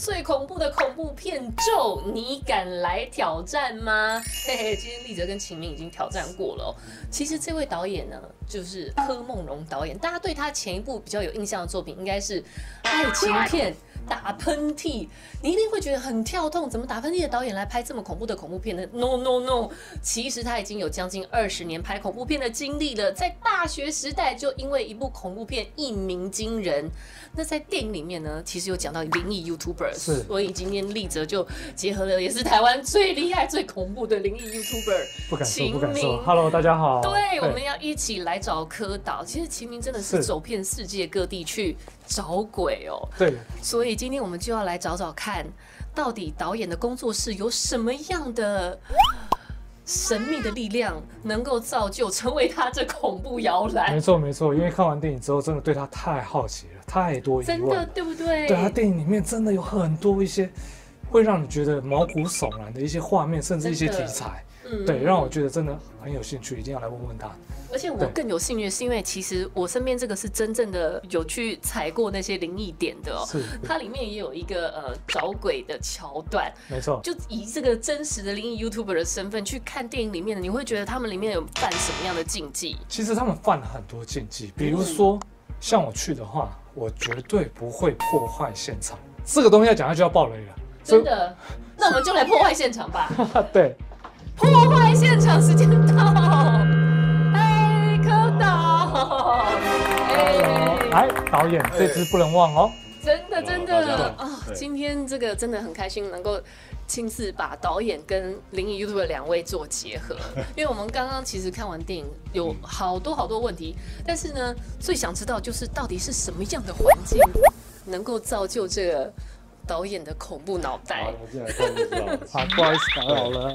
最恐怖的恐怖片《咒》，你敢来挑战吗？嘿嘿，今天立喆跟秦明已经挑战过了哦。其实这位导演呢，就是柯孟融导演，大家对他前一部比较有印象的作品应该是爱情片。 打喷嚏，你一定会觉得很跳痛。怎么打喷嚏的导演来拍这么恐怖的恐怖片呢 ？No No No， 其实他已经有将近20年拍恐怖片的经历了。在大学时代就因为一部恐怖片一鸣惊人。那在电影里面呢，其实有讲到灵异 YouTuber， 所以今天立喆就结合了也是台湾最厉害、最恐怖的灵异 YouTuber 秦明。Hello， 大家好。对，我们要一起来找柯导。其实秦明真的是走遍世界各地去找鬼哦。对，所以。 今天我们就要来找找看，到底导演的工作室有什么样的神秘的力量，能够造就成为他这恐怖摇篮。没错没错，因为看完电影之后，真的对他太好奇了，太多疑问了，真的对不对？对他电影里面真的有很多一些会让你觉得毛骨悚然的一些画面，甚至一些题材。 对，让我觉得真的很有兴趣，一定要来问问他。而且我更有幸运，是因为其实我身边这个是真正的有去踩过那些灵异点的哦。它里面也有一个找鬼的桥段，没错。就以这个真实的灵异 YouTuber 的身份去看电影里面的，你会觉得他们里面有犯什么样的禁忌？其实他们犯了很多禁忌，比如说、像我去的话，我绝对不会破坏现场。这个东西要讲下去要爆雷了，真的。那我们就来破坏现场吧。对。 破坏现场时间到！哎，柯导，哎，导演，这支不能忘哦！真的，真的啊！今天这个真的很开心，能够亲自把导演跟灵异 YouTuber 两位做结合，因为我们刚刚其实看完电影有好多问题，但是呢，最想知道就是到底是什么样的环境能够造就这个导演的恐怖脑袋？好，不好意思打扰了。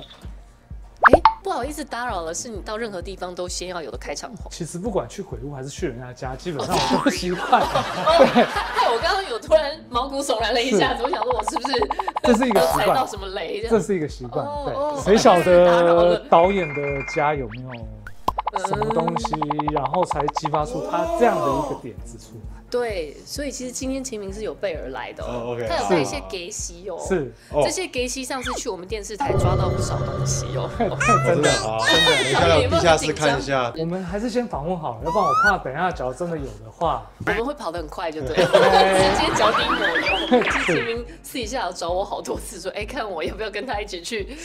哎，不好意思，打扰了。是你到任何地方都先要有的开场红。其实不管去鬼屋还是去人家家，基本上我都习惯。害我刚刚有突然毛骨悚然了一下子，我想说我是不是这是一个习惯？踩到什么雷？这是一个习惯。对，谁晓得导演的家有没有什么东西，然后才激发出他这样的一个点子出来？对，所以其实今天秦明是有备而来的哦。他有带一些给息哦。是，这些给息上次去我们电视台抓到不少东西哦。真的啊，真的，你到地下室看一下。我们还是先访问好，要不然我怕等一下脚真的有的话，我们会跑得很快就对了，直接脚底抹油。秦明私底下有找我好多次说，哎，看我要不要跟他一起去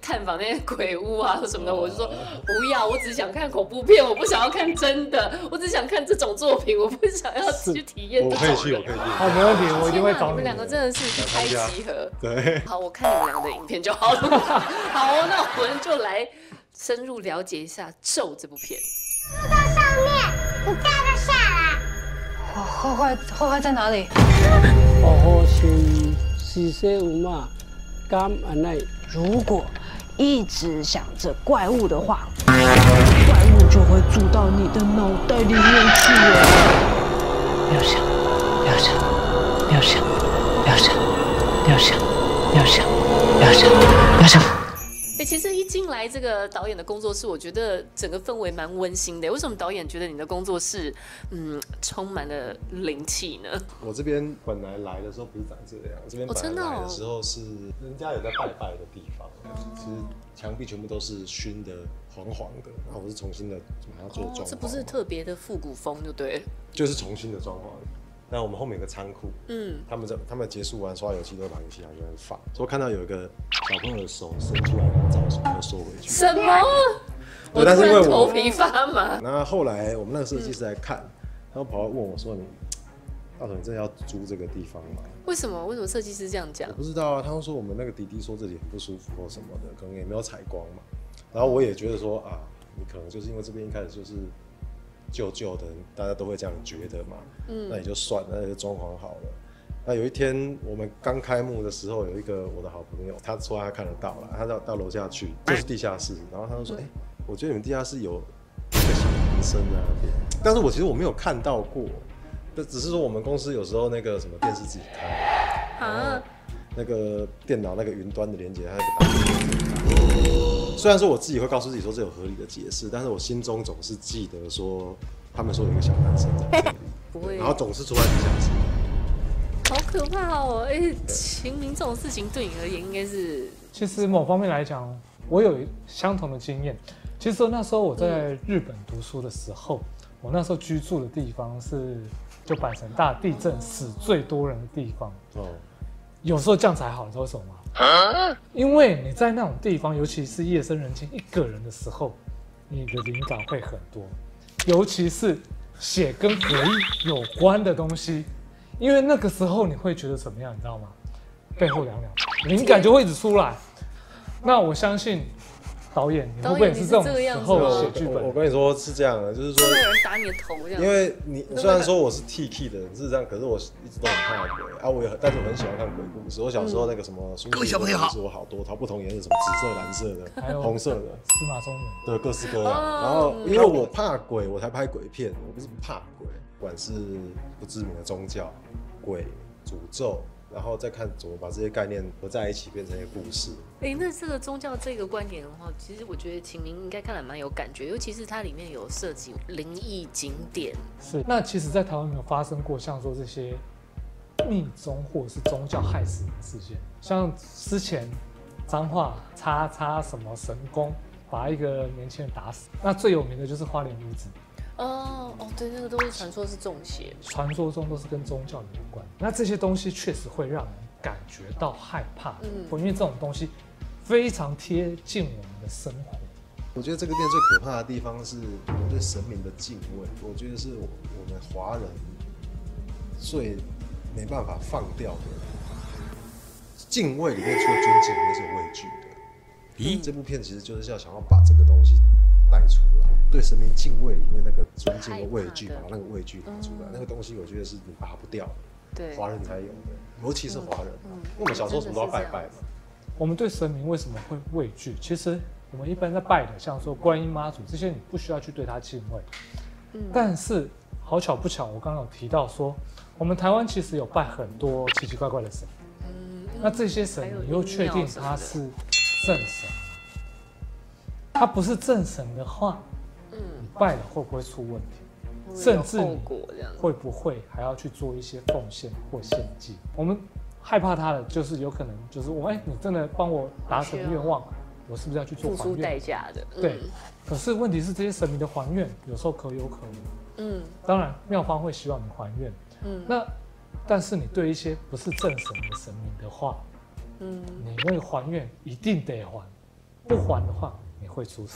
探访那些鬼屋啊什么的，我就说不要，我只想看恐怖片，我不想要看真的，我只想看这种作品，我不想要。 去体验，我可以去，我可以去。好，没问题，我一定会找你。你们两个真的是一拍即合。对。好，我看你们两个的影片就好了。好，那我们就来深入了解一下《咒》这部片。坐到上面，你掉到下来。坏在哪里？哦，是些无嘛，干安内。如果一直想着怪物的话，怪物就会住到你的脑袋里面去了。 不要想，不要想，不要想，不要想，不要想，不要想，不要想，不要想。哎，其实一进来这个导演的工作室，我觉得整个氛围蛮温馨的。为什么导演觉得你的工作室，充满了灵气呢？我这边本来来的时候不是长这样，这边本来来的时候是人家有在拜拜的地方，其实墙壁全部都是熏的。 黄黄的，然后我是重新的把它做装潢、这不是特别的复古风，就对，就是重新的装潢。那我们后面有个仓库，他们结束完刷油漆都把油漆拿去放，所以我看到有一个小朋友的手伸出来很早，手又收回去。什么？我但是因为我头皮发麻。那后来我们那个设计师来看，然后跑来问我说：“你到底你真的要租这个地方吗？”为什么？为什么设计师这样讲？我不知道啊，他们说我们那个弟弟说这里很不舒服或什么的，可能也没有采光嘛。 然后我也觉得说啊，你可能就是因为这边一开始就是旧的，大家都会这样觉得嘛。那也就算了，那就装潢好了。那有一天我们刚开幕的时候，有一个我的好朋友，他说他看得到了，他到楼下去，就是地下室。然后他就说，哎、我觉得你们地下室有一个小男生在那边，但是我其实我没有看到过，这只是说我们公司有时候那个什么电视自己开，那个电脑那个云端的连接，它那个打。 虽然说我自己会告诉自己说这有合理的解释，但是我心中总是记得说他们说有一个小男生在这里，然后总是住在地下室。好可怕哦！哎，秦明这种事情对你而言应该是……其实某方面来讲，我有相同的经验。其实那时候我在日本读书的时候，我那时候居住的地方是就阪神大地震死最多人的地方。哦，有时候这样才好，你知道为什么吗？ 因为你在那种地方，尤其是夜深人静一个人的时候，你的灵感会很多，尤其是写跟回忆有关的东西，因为那个时候你会觉得怎么样，你知道吗？背后凉凉，灵感就会一直出来。那我相信导演，你不会也是这种时候写剧本？我跟你说是这样的，就是说有人打你的头这样。因为你虽然说我是 TK 的人，是这样，可是我一直都很怕鬼啊，但是我很喜欢看鬼故事。我小时候那个什么，各位小朋友好，我好多它不同颜色，什么紫色、蓝色的，还有红色的，司马中原，对，各式各样。然后因为我怕鬼，我才拍鬼片。我不是怕鬼，不管是不知名的宗教、鬼、诅咒。 然后再看怎么把这些概念合在一起，变成一个故事。哎，那这个宗教这个观点的话，其实我觉得秦明应该看得蛮有感觉，尤其是它里面有涉及灵异景点。是，那其实，在台湾没有发生过像说这些密宗或者是宗教害死人的事件，像之前彰化叉什么神功把一个年轻人打死，那最有名的就是花莲女子。 哦，对，那个都是传说是中邪，传说中都是跟宗教有关。那这些东西确实会让人感觉到害怕，因为这种东西非常贴近我们的生活。我觉得这个片最可怕的地方是我们对神明的敬畏，我觉得是我们华人最没办法放掉的敬畏里面，除了尊敬，那是有畏惧的。咦，这部片其实就是要想要把这个东西带出来。 对神明敬畏里面那个尊敬的畏惧，把那个畏惧拿出来，那个东西我觉得是你拔不掉的，对，华人才有的，尤其是华人，因为我们小时候什么都要拜拜嘛。我们对神明为什么会畏惧？其实我们一般在拜的，像说观音妈祖这些，你不需要去对他敬畏。但是好巧不巧，我刚刚有提到说，我们台湾其实有拜很多奇奇怪怪的神，那这些神你又确定他是正神？他不是正神的话。 拜了会不会出问题？甚至会不会还要去做一些奉献或献祭？我们害怕他的就是有可能就是我哎，你真的帮我达成愿望，我是不是要去做还愿？付出代价的。对。可是问题是这些神明的还愿有时候可有可无。当然庙方会希望你还愿。但是你对一些不是正神的神明的话，你那个还愿一定得还，不还的话你会出事。